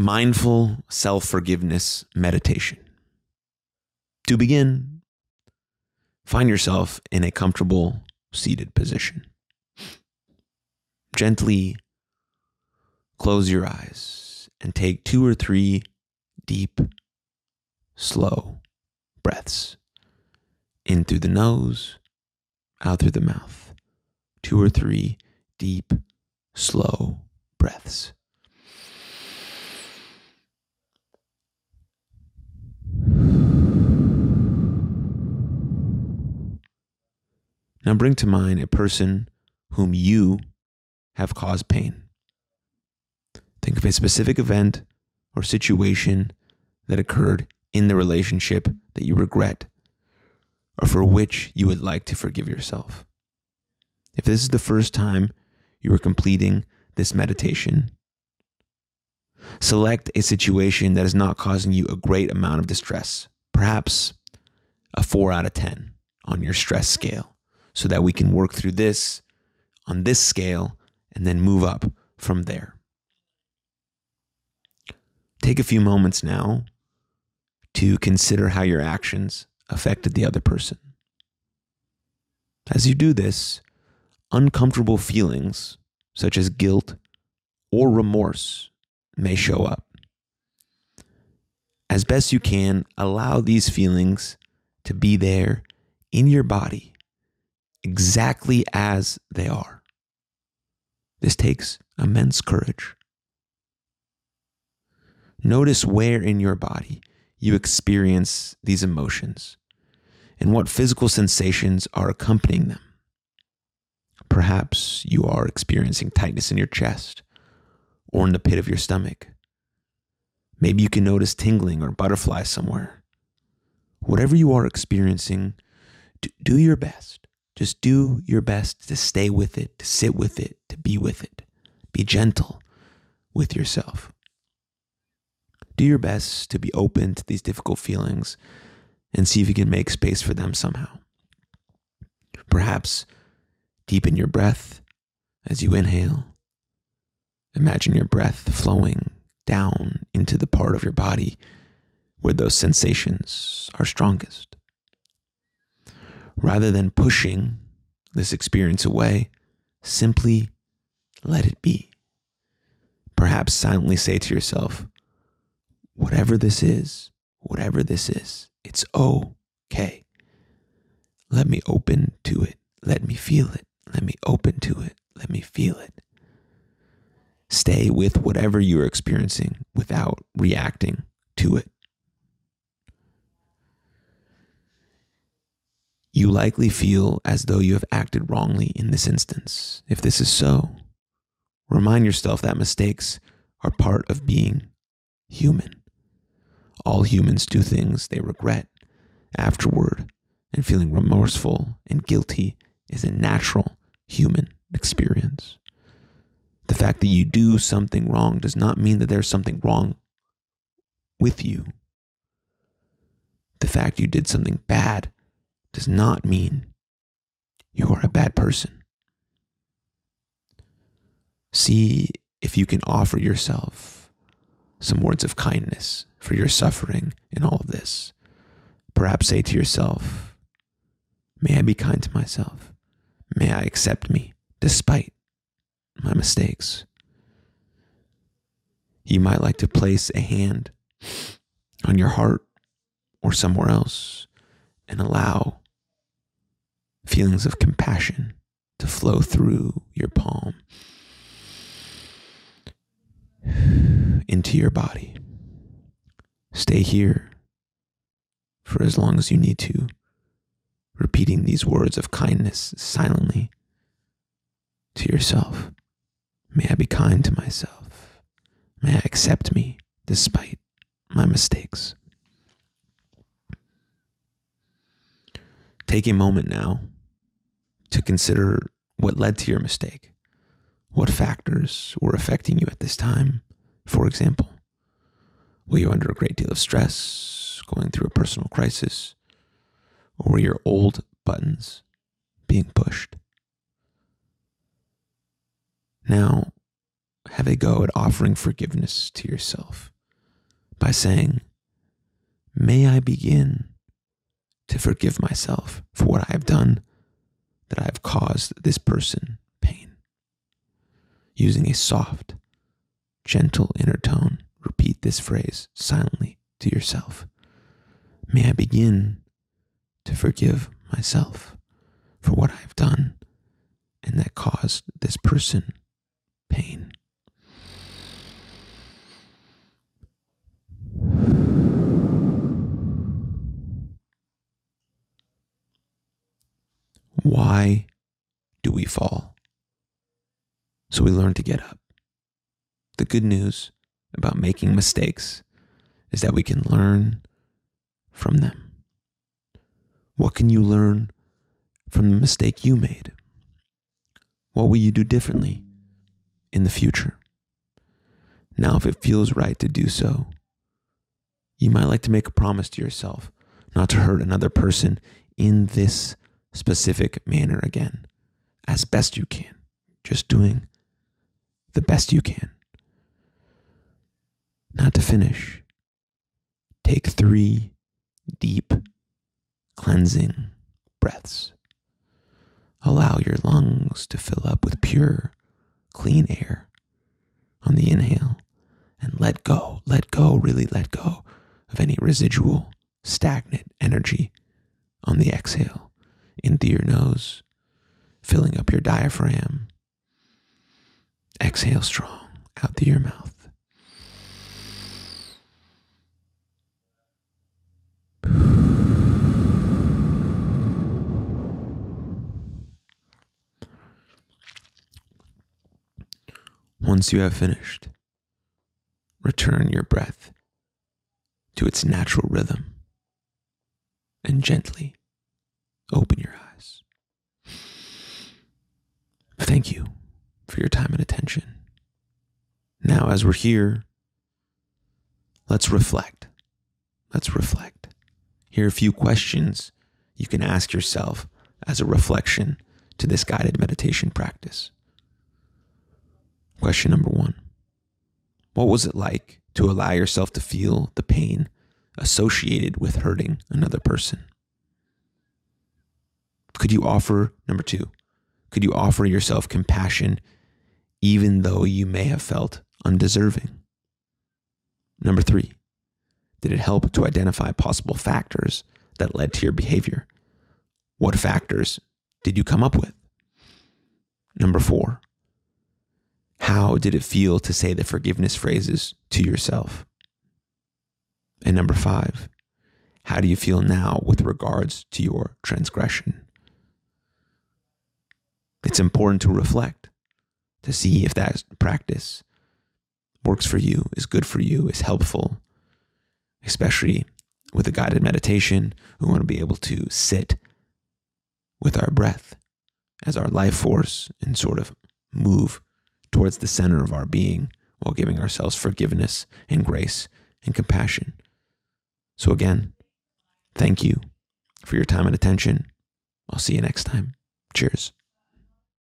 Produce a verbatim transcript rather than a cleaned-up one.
mindful self-forgiveness meditation. To begin, find yourself in a comfortable seated position. Gently close your eyes and take two or three deep, slow breaths in through the nose, out through the mouth. Two or three deep, slow breaths. Now bring to mind a person whom you have caused pain. Think of a specific event or situation that occurred in the relationship that you regret or for which you would like to forgive yourself. If this is the first time you are completing this meditation, select a situation that is not causing you a great amount of distress, perhaps a four out of ten on your stress scale, so that we can work through this on this scale and then move up from there. Take a few moments now to consider how your actions affected the other person. As you do this, uncomfortable feelings such as guilt or remorse may show up. As best you can, allow these feelings to be there in your body exactly as they are. This takes immense courage. Notice where in your body you experience these emotions and what physical sensations are accompanying them. Perhaps you are experiencing tightness in your chest or in the pit of your stomach. Maybe you can notice tingling or butterflies somewhere. Whatever you are experiencing, do your best. Just do your best to stay with it, to sit with it, to be with it. Be gentle with yourself. Do your best to be open to these difficult feelings and see if you can make space for them somehow. Perhaps deepen your breath as you inhale. Imagine your breath flowing down into the part of your body where those sensations are strongest. Rather than pushing this experience away, simply let it be. Perhaps silently say to yourself, whatever this is, whatever this is, it's okay. Let me open to it. Let me feel it. Let me open to it. Let me feel it. Stay with whatever you are experiencing without reacting to it. You likely feel as though you have acted wrongly in this instance. If this is so, remind yourself that mistakes are part of being human. All humans do things they regret afterward, and feeling remorseful and guilty is a natural human experience. The fact that you do something wrong does not mean that there's something wrong with you. The fact you did something bad does not mean you are a bad person. See if you can offer yourself some words of kindness for your suffering in all of this. Perhaps say to yourself, may I be kind to myself. May I accept me despite my mistakes. You might like to place a hand on your heart or somewhere else and allow feelings of compassion to flow through your palm into your body. Stay here for as long as you need to, repeating these words of kindness silently to yourself. May I be kind to myself. May I accept me despite my mistakes. Take a moment now to consider what led to your mistake. What factors were affecting you at this time? For example, were you under a great deal of stress, going through a personal crisis? Or were your old buttons being pushed? Now, have a go at offering forgiveness to yourself. by saying, may I begin to forgive myself for what I have done, that I have caused this person pain. Using a soft, gentle inner tone, repeat this phrase silently to yourself. May I begin to forgive myself for what I have done and that caused this person pain. Why do we fall? So we learn to get up. The good news about making mistakes is that we can learn from them. What can you learn from the mistake you made? What will you do differently in the future? Now, if it feels right to do so, you might like to make a promise to yourself not to hurt another person in this specific manner again, as best you can, just doing the best you can. Not to finish, take three deep cleansing breaths. Allow your lungs to fill up with pure, clean air on the inhale, and let go, let go, really let go of any residual stagnant energy on the exhale, into your nose, filling up your diaphragm. Exhale strong out through your mouth. Once you have finished, return your breath to its natural rhythm and gently open your eyes. Thank you for your time and attention. Now, as we're here, let's reflect. Let's reflect. Here are a few questions you can ask yourself as a reflection to this guided meditation practice. Question number one, what was it like to allow yourself to feel the pain associated with hurting another person? Could you offer, number two, could you offer yourself compassion even though you may have felt undeserving? Number three, did it help to identify possible factors that led to your behavior? What factors did you come up with? Number four, how did it feel to say the forgiveness phrases to yourself? And number five, how do you feel now with regards to your transgression? It's important to reflect, to see if that practice works for you, is good for you, is helpful, especially with a guided meditation. We want to be able to sit with our breath as our life force and sort of move towards the center of our being while giving ourselves forgiveness and grace and compassion. So again, thank you for your time and attention. I'll see you next time. Cheers.